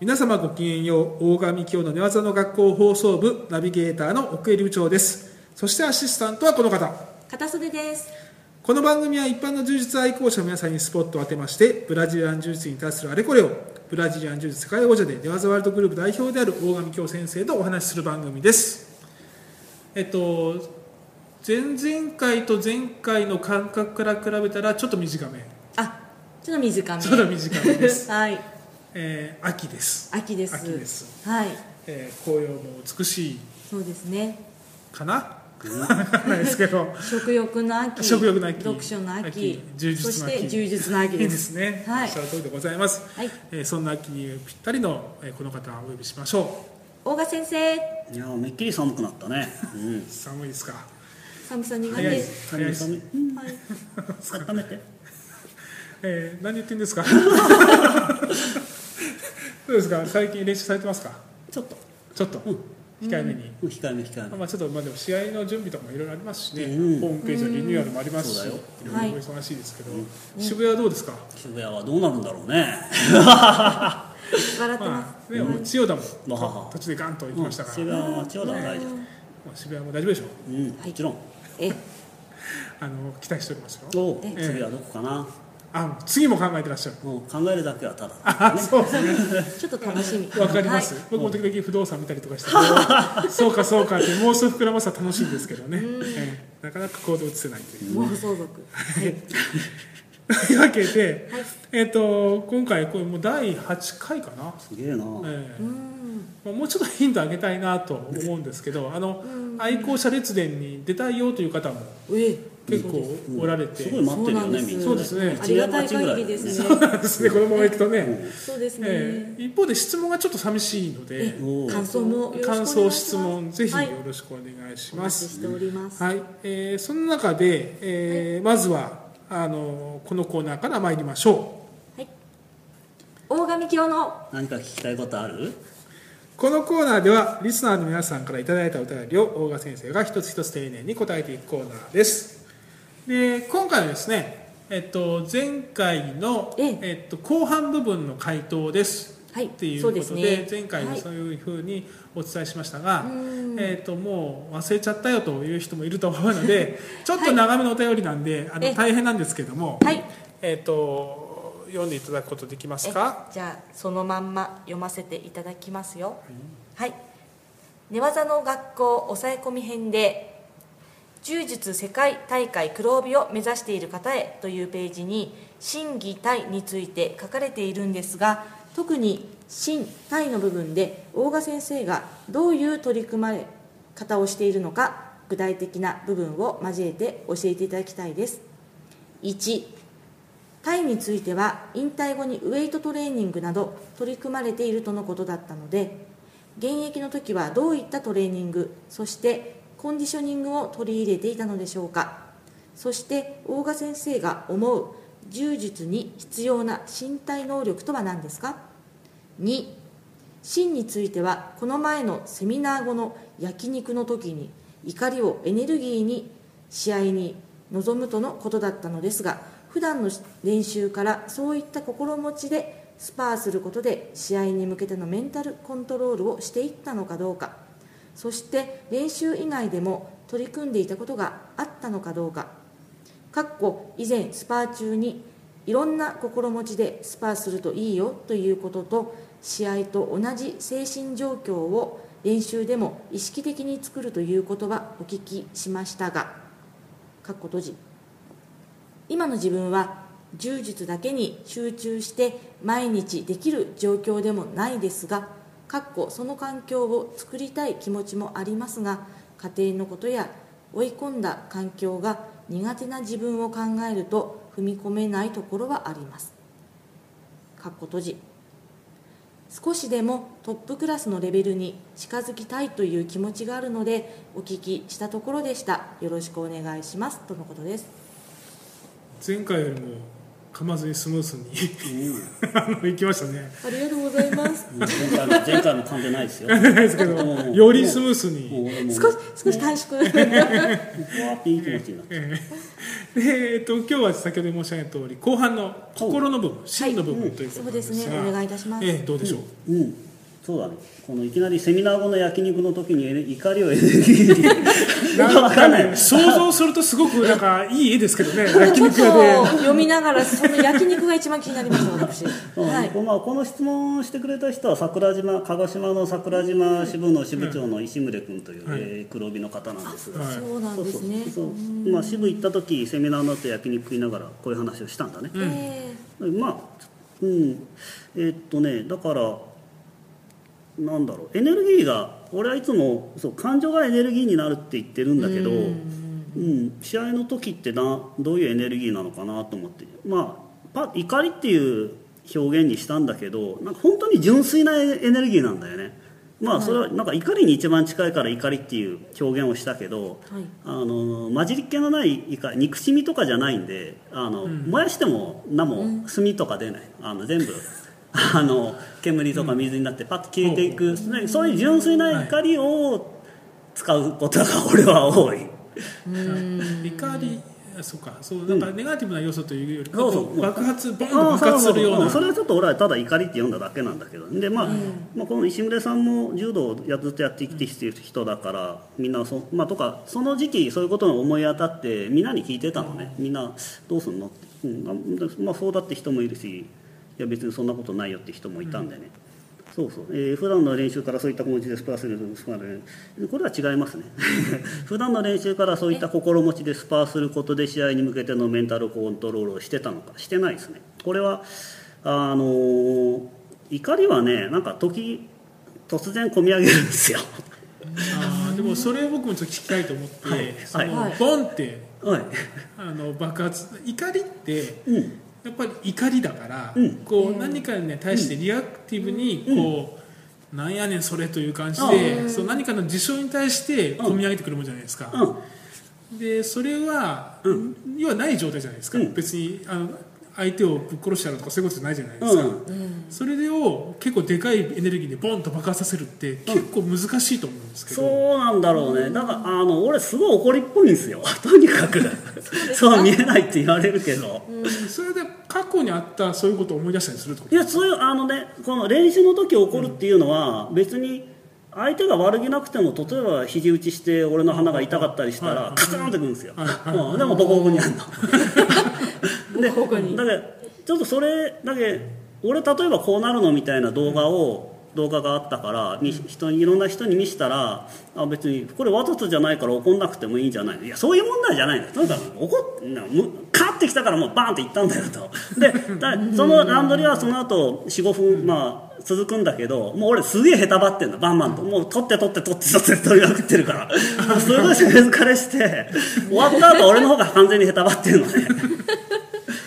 皆様ごきげんよう。大神教の寝技の学校放送部ナビゲーターの奥入部長です。そしてアシスタントはこの方、片袖です。この番組は一般の柔術愛好者の皆さんにスポットを当てまして、ブラジリアン柔術に対するあれこれをブラジリアン柔術世界王者で寝技ワールドグループ代表である大神教先生とお話しする番組です。前々回と前回の間隔から比べたらちょっと短め、ちょっと短めですはい、秋です。はい。紅葉も美しい。そうですね。かな？ないですけど。食欲の秋。読書の秋。柔術の秋ですね。はい。おっしゃる通りでございます。はい。そんな秋にぴったりのこの方をお呼びしましょう。大賀先生。いや、めっきり寒くなったね。うん、寒いですか。寒さ苦手です。早いです。うん、はい。温めて。何言ってんですか。どうですか、最近練習されてますか？ちょっと、うん、控えめに、まあ、ちょっと、まあ、でも試合の準備とかもいろいろありますしね、ホームページのリニューアルもありますし、いろいろ忙しいですけど、はい、渋谷はどうですか？渋谷はどうなるんだろうね。笑ってます、ね、うん、千代田も途中でガンと行きましたから、千代田は大丈夫、渋谷も大丈夫でしょう、うん、はい、もちろん期待しておりますよ。次はどこかな？次も考えてらっしゃる。もう考えるだけはただ、そうですね。ちょっと楽しみ。わかります、はい。僕も時々不動産見たりとかして、そうかって妄想膨らますは楽しいんですけどね。なかなか行動移せないという。妄想族。はい。というわけで、はい、今回これもう第8回かな。すげえな。もうちょっとヒントあげたいなと思うんですけど、愛好者列伝に出たいよという方も結構おられて、すごい待ってるよね、みんな。そうですね。ありがたい限りですね。そうなんですね。このままいくとね。そうですね。一方で質問がちょっと寂しいので、感想質問ぜひよろしくお願いします。お待ちしております。はい。その中で、まずはこのコーナーから参りましょう。はい。大神教の何か聞きたいことある？このコーナーではリスナーの皆さんからいただいたお便りを大賀先生が一つ一つ丁寧に答えていくコーナーです。で、今回はですね、前回の、後半部分の回答です、はい、っていうこと で、前回もそういうふうにお伝えしましたが、はい、もう忘れちゃったよという人もいると思うのでちょっと長めのお便りなんで、大変なんですけども、はい、読んでいただくことできますか？じゃあそのまんま読ませていただきますよ、はい、寝技の学校抑え込み編で柔術世界大会黒帯を目指している方へというページに心技体について書かれているんですが、特に心体の部分で大賀先生がどういう取り組まれ方をしているのか、具体的な部分を交えて教えていただきたいです。1、体については引退後にウェイトトレーニングなど取り組まれているとのことだったので、現役の時はどういったトレーニング、そしてコンディショニングを取り入れていたのでしょうか。そして大賀先生が思う柔術に必要な身体能力とは何ですか？2、心についてはこの前のセミナー後の焼肉の時に怒りをエネルギーに試合に臨むとのことだったのですが、普段の練習からそういった心持ちでスパーすることで試合に向けてのメンタルコントロールをしていったのかどうか、そして練習以外でも取り組んでいたことがあったのかどうか、以前スパー中にいろんな心持ちでスパーするといいよということと、試合と同じ精神状況を練習でも意識的に作るということはお聞きしましたが、今の自分は柔術だけに集中して毎日できる状況でもないですが、その環境を作りたい気持ちもありますが、家庭のことや追い込んだ環境が苦手な自分を考えると踏み込めないところはあります。少しでもトップクラスのレベルに近づきたいという気持ちがあるのでお聞きしたところでした。よろしくお願いします。とのことです。前回よりも噛まずにスムースに、行きましたね。ありがとうございます。前回も噛んでないですよ。ですけどよりスムースに。少し短縮。ピー気持ちになって。で今日は先ほど申し上げた通り後半の心の部分、心の部分ということなんですが、そうですね、お願いいたします。どうでしょう。うん、そうだね、このいきなりセミナー後の焼肉の時に怒りをエネルギーに想像するとすごくなんかいい絵ですけどね焼肉でちょっと読みながらその焼肉が一番気になりました私、はいまあ、この質問してくれた人は桜島、鹿児島の桜島支部の支部長の石牟礼君という、黒帯の方なんですが、そうなんですね。支部行った時セミナーの後焼肉食いながらこういう話をしたんだね、まあうんだからなんだろう、エネルギーが俺はいつもそう感情がエネルギーになるって言ってるんだけど、うん、試合の時ってどういうエネルギーなのかなと思って、まあ、怒りっていう表現にしたんだけどなんか本当に純粋なエネルギーなんだよね、まあ、それはなんか怒りに一番近いから怒りっていう表現をしたけど、はい、混じりっ気のない怒り、憎しみとかじゃないんで燃やしても何も炭とか出ない、全部煙とか水になってパッと消えていく、そういう純粋な怒りを使うことが俺は多い。怒り、そうか、そうなんかネガティブな要素というよりか、爆発バンと爆発するような、それはちょっと俺はただ怒りって呼んだだけなんだけど、で、まあこの石牟礼さんも柔道をずっとやってきてる人だからみんなまあとかその時期そういうことに思い当たってみんなに聞いてたのね。みんなどうすんのって、まあそうだって人もいるし。いや別にそんなことないよって人もいたんでね、そうそう、普段の練習からそういった気持ちでスパーするこれは違いますね普段の練習からそういった心持ちでスパーすることで試合に向けてのメンタルコントロールをしてたのかしてないですね。これは怒りはねなんか突然こみ上げるんですよでもそれ僕もちょっと聞きたいと思って、ボンって、爆発、怒りって、やっぱり怒りだから、こう何かに対してリアクティブにこう、なんやねんそれという感じで、そう何かの事象に対して込み上げてくるもんじゃないですか、でそれは、要はない状態じゃないですか、別に相手をぶっ殺したらとかそういうことじゃないじゃないですか、それを結構でかいエネルギーでボンと爆発させるって結構難しいと思うんですけど、そうなんだろうね。だから俺すごい怒りっぽいんですよとにかくそう見えないって言われるけど、それで過去にあったそういうことを思い出したりするってことですか？いや、そういうこの練習の時起こるっていうのは別に相手が悪気なくても、例えば肘打ちして俺の鼻が痛かったりしたらカツンってくるんですよ、でもボコボコにやるので、だけどちょっとそれだけ俺例えばこうなるのみたいな動画があったからいろんな人に見せたら、別にこれわざとじゃないから怒んなくてもいいんじゃないの、いやそういう問題じゃないの、とにかくカッてきたからもうバーンっていったんだよと、でそのランドリはその後 4,5 分続くんだけど、もう俺すげえ下手ばってんだ、バンバンと、もう取りまくってるからすごい攻め疲れして終わった後俺の方が完全に下手ばってるのね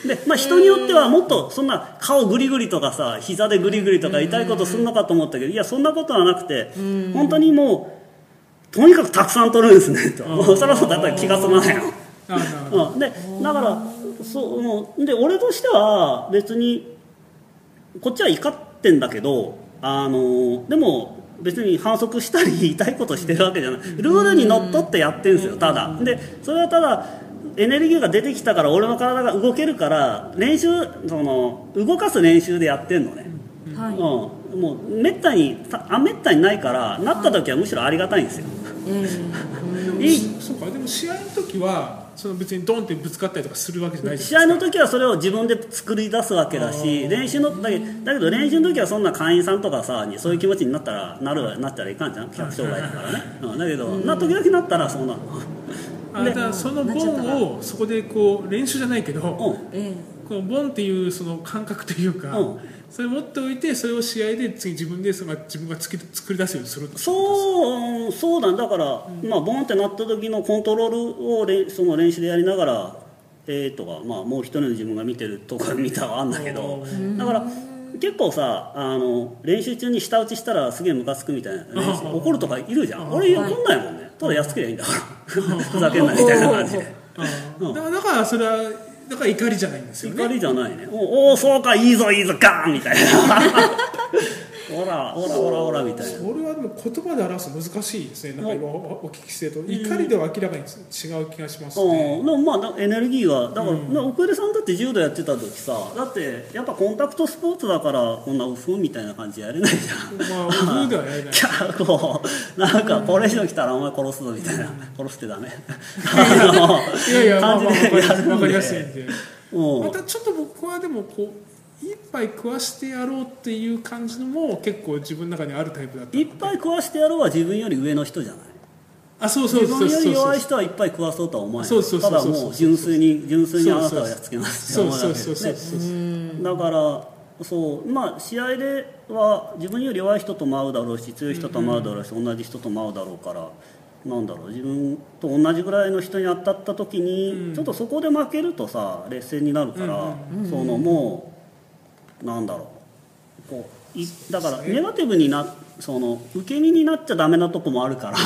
で人によってはもっとそんな顔グリグリとかさ、膝でグリグリとか痛いことするのかと思ったけど、いやそんなことはなくて、本当にもうとにかくたくさん取るんですねと、もうそろそろだったら気が済まないので、だからで俺としては別にこっちは怒ってんだけど、でも別に反則したり痛いことしてるわけじゃない、ルールにのっとってやってるんですよ。ただでそれはただエネルギーが出てきたから俺の体が動けるから練習動かす練習でやってんのね、もうめったにないからなった時はむしろありがたいんですよ、そうか。でも試合の時は別にドンってぶつかったりとかするわけじゃないですか。試合の時はそれを自分で作り出すわけだし、だけど練習の時はそんな会員さんとかさにそういう気持ちになったらなったらいかんじゃん、客商売だからね、だけど時々なったらそうなるだからそのボンをそこでこう練習じゃないけど、このボンっていうその感覚というか、それを持っておいてそれを試合で次自分が作り出すようにすると。そうなんだから、ボンってなった時のコントロールをその練習でやりながらとか、もう一人の自分が見てるとか見たはあるんだけど、だから結構さ練習中に舌打ちしたらすげえムカつくみたいな怒るとかいるじゃん。俺怒んないもんね、ただやっつけりゃいいんだからふざけんなみたいな感じで、だからそれはだから怒りじゃないんですよね。怒りじゃないね。おおそうかいいぞいいぞガーンみたいなオラオラオラオラみたいな。それはでも言葉で表す難しいですね。なんか今お聞きしてると怒りでは明らかに違う気がしますね。まあエネルギーがだから、奥江さんだって柔道やってた時さ、だってやっぱコンタクトスポーツだからこんなウフみたいな感じやれないじゃん。まあウフではやれない。こうなんか高齢者来たらお前殺すぞみたいな、殺してダメ。いやいや感じでやるんで。わかりやすいんで。またちょっと僕はでもこう。一杯食わしてやろうっていう感じのも結構自分の中にあるタイプだった。一杯食わしてやろうは自分より上の人じゃない。あ、そうそうそうそう。自分より弱い人はいっぱい食わそうとは思わない。そうそうそうそう。ただもう純粋にあなたをやっつけますって思うわけですね。だからそう、まあ試合では自分より弱い人とも合うだろうし、強い人とも合うだろうし、同じ人とも合うだろうから。なんだろう、自分と同じぐらいの人に当たった時にちょっとそこで負けるとさ劣勢になるから、そのもう。なんだろう、こうだからネガティブにその受け身になっちゃダメなとこもあるから、そ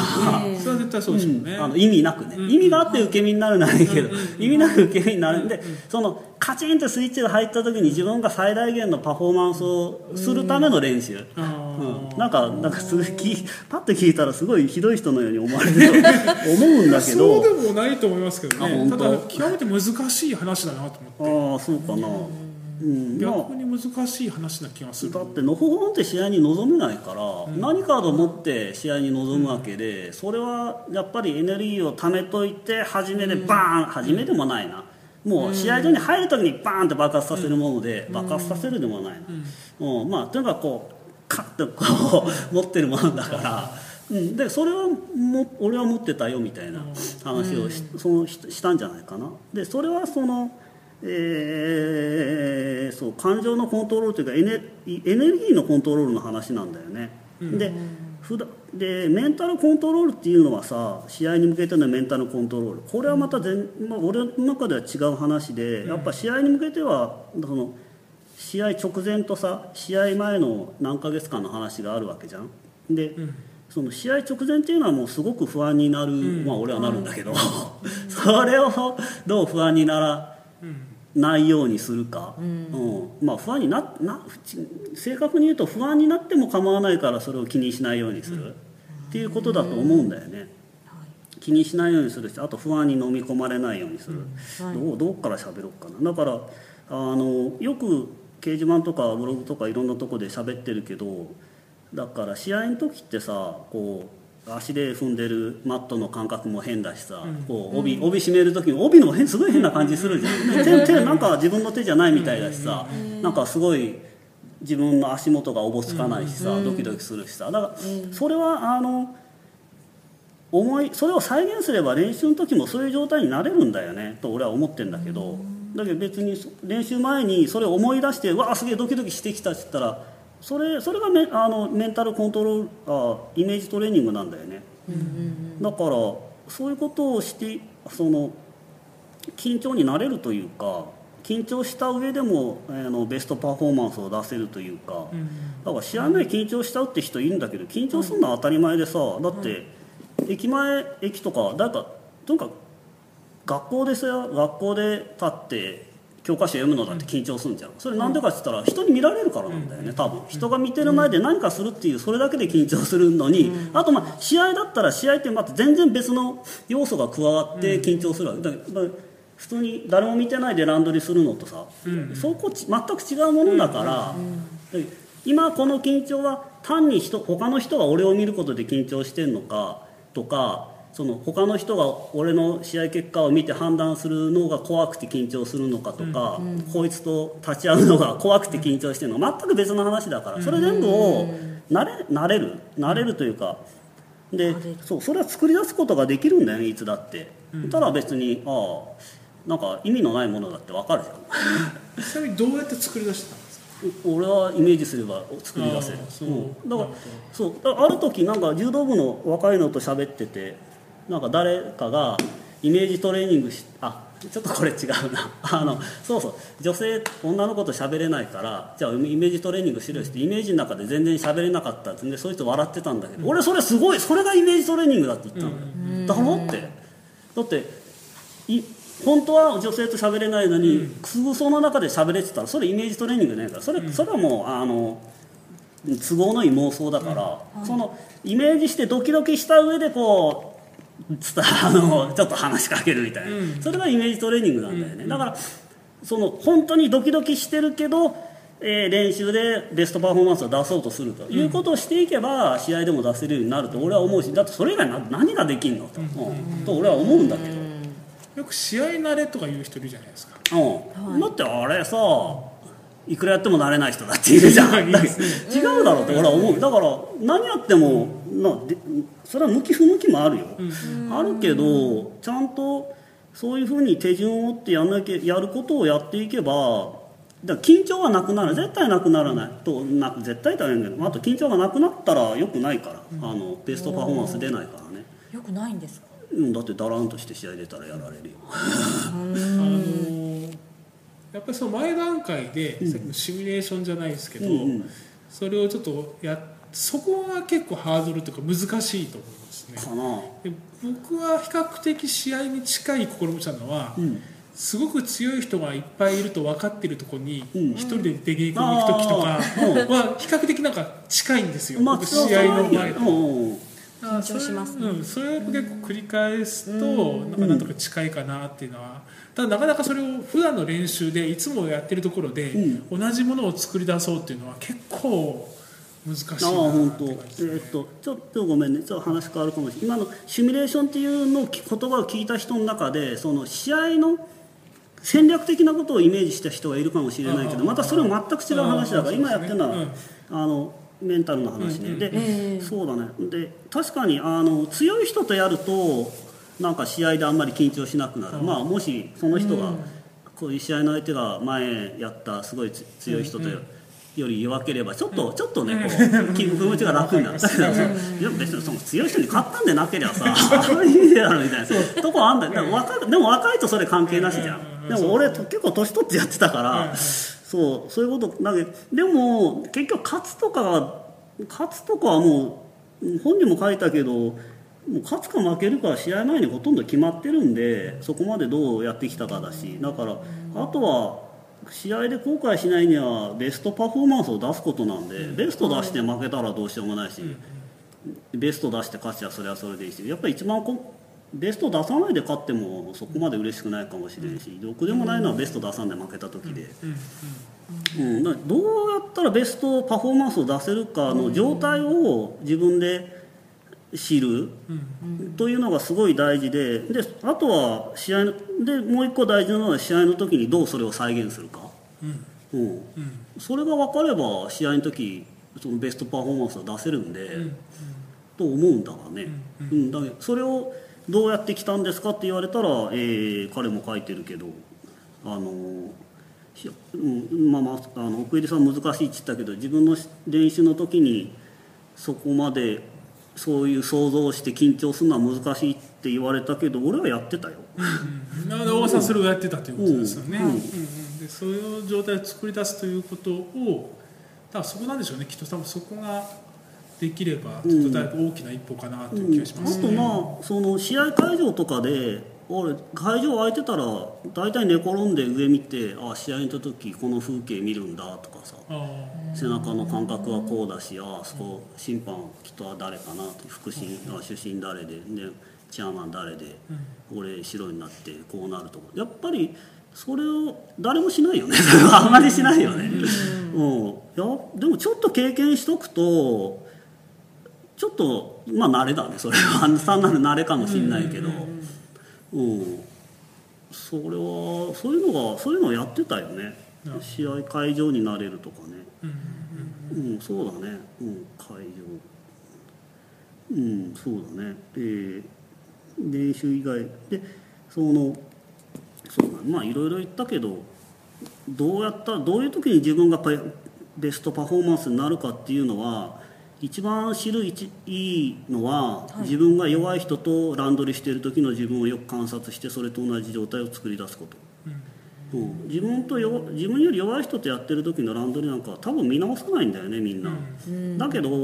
れは絶対そうですよね、意味なくね、意味があって受け身になるならいいけど、意味なく受け身になるんで、そのカチンとスイッチが入った時に自分が最大限のパフォーマンスをするための練習、なんかパッと聞いたらすごいひどい人のように思われると思うんだけどそうでもないと思いますけどね。ただ極めて難しい話だなと思って。ああ、そうかな。逆に難しい話な気がする。だってのほほんって試合に臨めないから、何カード持って試合に臨むわけで、それはやっぱりエネルギーを貯めといて初めでバーン、初めでもないな、もう試合場に入るときにバーンって爆発させるもので、爆発させるでもないな、まあとにかくこうカッとこう持ってるものだから、でそれはも俺は持ってたよみたいな話を したんじゃないかな。でそれはそのそう感情のコントロールというかエネルギーのコントロールの話なんだよね、でメンタルコントロールっていうのはさ、試合に向けてのメンタルコントロール、これはまたまあ、俺の中では違う話で、やっぱ試合に向けてはその試合直前とさ試合前の何ヶ月間の話があるわけじゃん。で、その試合直前っていうのはもうすごく不安になる、まあ俺はなるんだけどそれをどう不安にならないようにするか、まあ不安に正確に言うと不安になっても構わないからそれを気にしないようにする、っていうことだと思うんだよね、気にしないようにするし、あと不安に飲み込まれないようにする、どっから喋ろうかな。だからよく掲示板とかブログとかいろんなとこで喋ってるけど、だから試合の時ってさこう足で踏んでるマットの感覚も変だしさ、こう帯締める時に帯のすごい変な感じするじゃん、手なんか自分の手じゃないみたいだしさ、なんかすごい自分の足元がおぼつかないしさ、ドキドキするしさ、だからそれはそれを再現すれば練習の時もそういう状態になれるんだよねと俺は思ってんだけど、だけど別に練習前にそれを思い出してわあすげえドキドキしてきたって言ったらそれがメンタルコントロールイメージトレーニングなんだよね、だからそういうことをしてその緊張になれるというか、緊張した上でもベストパフォーマンスを出せるというか、だから試合前緊張しちゃうって人いるんだけど、緊張するのは当たり前でさ、だって駅とか誰かとにかく学校で立って教科書読むのだって緊張するんじゃん。それなんでかって言ったら人に見られるからなんだよね。多分人が見てる前で何かするっていうそれだけで緊張するのに、あとまあ試合だったら試合ってまた全然別の要素が加わって緊張するわけだから、普通に誰も見てないでランドリーするのとさ、そこ全く違うものだから、今この緊張は単に他の人が俺を見ることで緊張してんのかとか、その他の人が俺の試合結果を見て判断するのが怖くて緊張するのかとか、こいつと立ち会うのが怖くて緊張してるのが全く別の話だから、それ全部を慣れるというかで、それは作り出すことができるんだよね、いつだって。ただ別になんか意味のないものだって分かるじゃんちなみにどうやって作り出したの？俺はイメージすれば作り出せる。だからある時なんか柔道部の若いのと喋ってて、なんか誰かがイメージトレーニングちょっとこれ違うなそうそう、女の子と喋れないからじゃあイメージトレーニングしろよって、イメージの中で全然喋れなかったってんで、そういう人笑ってたんだけど、俺それすごい、それがイメージトレーニングだって言ったんだよ。だって本当は女性と喋れないのに、空想の中で喋れてたらそれイメージトレーニングじゃないから、それはもう都合のいい妄想だから、うん、そのイメージしてドキドキした上でこうちょっと話しかけるみたいな、うん、それがイメージトレーニングなんだよね、うん、だからその本当にドキドキしてるけど、練習でベストパフォーマンスを出そうとするということをしていけば試合でも出せるようになると俺は思うし、だってそれ以外何ができんの と俺は思うんだけど、よく試合慣れとか言う人いるじゃないですか、うん、だってあれさいくらやっても慣れない人だっているじゃん、だ違うだろうって俺は思う。だから何やってもそれは向き不向きもあるよ、あるけどちゃんとそういうふうに手順を追ってやることをやっていけば、だから緊張はなくなる、絶対なくならないと、絶対大変だけど、あと緊張がなくなったらよくないから、ベストパフォーマンス出ないからね。よくないんですか？だってだらんとして試合出たらやられるよやっぱりその前段階で、さっきのシミュレーションじゃないですけど、それをちょっとそこは結構ハードルというか難しいと思いますね。かな。で僕は比較的試合に近い心持ちなのは、すごく強い人がいっぱいいると分かっているところに一人で出稽古に行く時とかは比較的なんか近いんですよ、試合の前と。緊張しますね。それを結構繰り返すとなんとか近いかなっていうのは。ただなかなかそれを普段の練習でいつもやってるところで同じものを作り出そうっていうのは結構難しいなって感じですね。ちょっとごめんね、ちょっと話変わるかもしれない。今のシミュレーションっていうのを言葉を聞いた人の中で、その試合の戦略的なことをイメージした人がいるかもしれないけど、またそれは全く違う話だから、今やってるのは、メンタルの話ね。で、そうだね。で、確かに強い人とやるとなんか試合であんまり緊張しなくなる。もしその人がこういう試合の相手が前やったすごい強い人とより弱ければちょっとね、こう気持ちが楽になる。別にその強い人に勝ったんでなければさ、いいだろみたいなとこあんだよ。でも若いとそれ関係なしじゃん。でも俺結構年取ってやってたから、そういうことだけど、でも結局勝つとかはもう本人も書いたけど。もう勝つか負けるかは試合前にほとんど決まってるんで、そこまでどうやってきたかだし、だからあとは試合で後悔しないにはベストパフォーマンスを出すことなんで、ベスト出して負けたらどうしようもないし、ベスト出して勝ちはそれはそれでいいし、やっぱり一番ベスト出さないで勝ってもそこまで嬉しくないかもしれないし、どこでもないのはベスト出さんで負けた時で、だからどうやったらベストパフォーマンスを出せるかの状態を自分で知るというのがすごい大事で、あとは試合でもう一個大事なのは試合の時にどうそれを再現するか、それが分かれば試合の時そのベストパフォーマンスは出せるんで、と思うんだがね、だけどそれをどうやってきたんですかって言われたら、彼も書いてるけど奥入さん難しいって言ったけど、自分の練習の時にそこまでそういう想像をして緊張するのは難しいって言われたけど、俺はやってたよ。なので大橋さんそれをやってたということですよね。でそういう状態を作り出すということを、だからそこなんでしょうね。きっと多分そこができればちょっとだいぶ大きな一歩かなという気がしますね。あとその試合会場とかで、俺会場空いてたら大体寝転んで上見て、あ試合に行った時この風景見るんだとかさ、背中の感覚はこうだし、あそこ審判きっとは誰かなと、副審主審誰で、チェアマン誰で、俺白になってこうなるとか、やっぱりそれを誰もしないよねあんまりしないよねでもちょっと経験しとくとちょっと慣れだね。それは単なる慣れかもしれないけど、それはそういうのをやってたよね。試合会場になれるとかね、そうだね、会場、そうだね、練習以外でそうだね、いろいろ言ったけど、どういう時に自分がベストパフォーマンスになるかっていうのは一番知るいいのは、自分が弱い人と乱取りしている時の自分をよく観察して、それと同じ状態を作り出すこと、自分より弱い人とやってる時の乱取りなんかは多分見直さないんだよね、みんな、だけど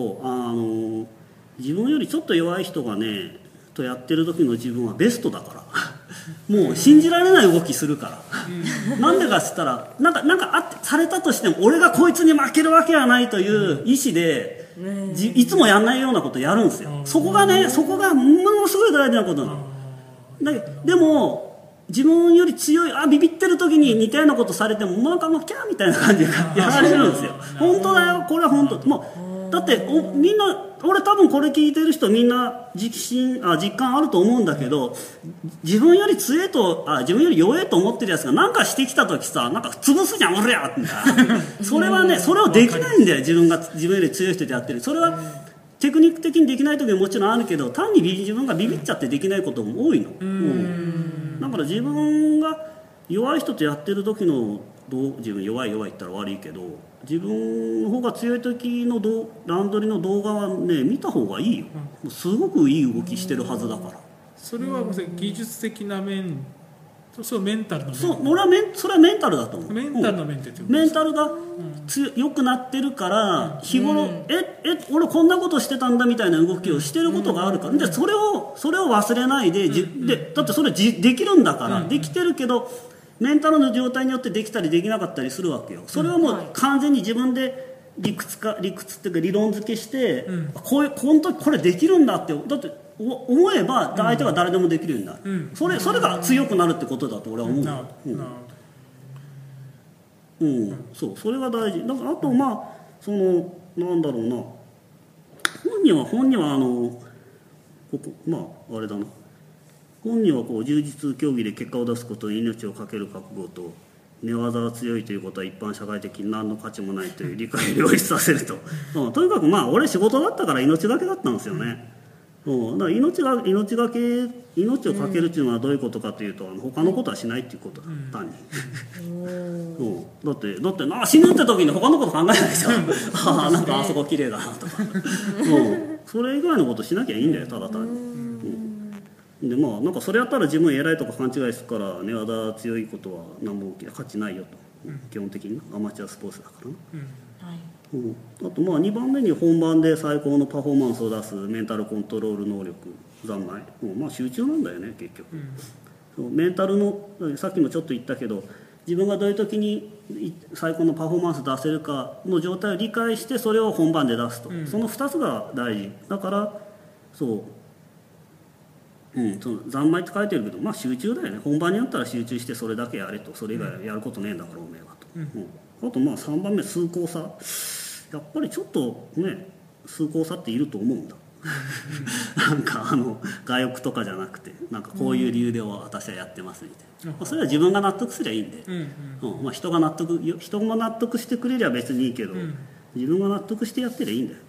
自分よりちょっと弱い人がねとやってる時の自分はベストだからもう信じられない動きするからなんでかっつったらなんかあってされたとしても俺がこいつに負けるわけはないという意思でいつもやんないようなことやるんですよ。そこがね、そこがものすごい大事なことなの。でも自分より強いビビってる時に似たようなことされてもなんかもうキャーみたいな感じでやられるんですよ。本当だよ、これは本当。もうだってみんな俺多分これ聞いてる人みんな実感あると思うんだけど、自分より強えと自分より弱えと思ってるやつが何かしてきた時さ、なんか潰すじゃん俺やみたいなそれはね、それをできないんだよ。自分より強い人でやってる、それはテクニック的にできない時ももちろんあるけど、単に自分がビビっちゃってできないことも多いの。だから自分が弱い人とやってる時の自分弱い言ったら悪いけど、自分の方が強い時の乱取りの動画はね見た方がいいよ。すごくいい動きしてるはずだから。それは技術的な面、そうメンタルの面。それはメンタルだと思う。メンタルの面ってことですか。メンタルが良くなってるから日頃、俺こんなことしてたんだみたいな動きをしてることがあるから、じゃあそれを忘れないで、だってそれできるんだから、できてるけどメンタルの状態によってできたりできなかったりするわけよ。それはもう完全に自分で理屈っていうか理論付けして、本当にこれできるんだって、だって思えば相手は誰でもできるようになる、それが強くなるってことだと俺は思う。それが大事だから。あとそのなんだろうな、本人はあれだな、本人は柔術競技で結果を出すことに命をかける覚悟と、寝技が強いということは一般社会的に何の価値もないという理解を両立させるととにかく俺仕事だったから命がけだったんですよね。だから命をかけるというのはどういうことかというと、他のことはしないということだ、単にだって死ぬって時に他のこと考えないですよなんかあそこ綺麗だなとかそれ以外のことしなきゃいいんだよ、ただ単に。でなんかそれやったら自分偉いとか勘違いするから寝技強いことは何も価値ないよと、基本的にアマチュアスポーツだからあと2番目に本番で最高のパフォーマンスを出すメンタルコントロール能力三昧、集中なんだよね結局、メンタルのさっきもちょっと言ったけど、自分がどういう時に最高のパフォーマンス出せるかの状態を理解して、それを本番で出すと、その2つが大事だから。三昧って書いてるけど、集中だよね。本番になったら集中してそれだけやれと、それ以外はやることねえんだからおめえはと、あと3番目、崇高さ。やっぱりちょっとね、崇高さっていると思うんだなんか外欲とかじゃなくて、なんかこういう理由で私はやってますみたいな、それは自分が納得すりゃいいんで、人も納得してくれりゃ別にいいけど、自分が納得してやってりゃいいんだよ、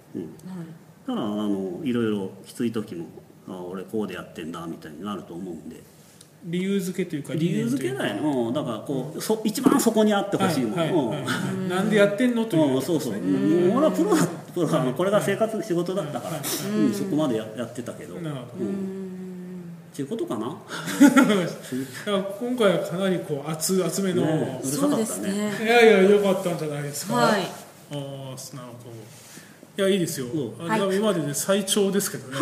だからいろいろきつい時も俺こうでやってんだみたいになると思うんで、理由付けというか理由付けないのだから一番そこにあってほしいもん、なんでやってんのという。そう俺はプロだ、これが仕事だったからそこまでやってたけどっていうことかな。今回はかなり厚めの、うるさかったね。いやいや、よかったんじゃないですか。はい、ああ、なるほど。いや、いいですよ。今までで最長ですけどね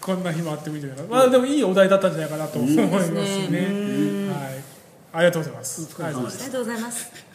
こんな日もあってみて、でもいいお題だったんじゃないかなと思いますね。ありがとうございます。ありがとうございます。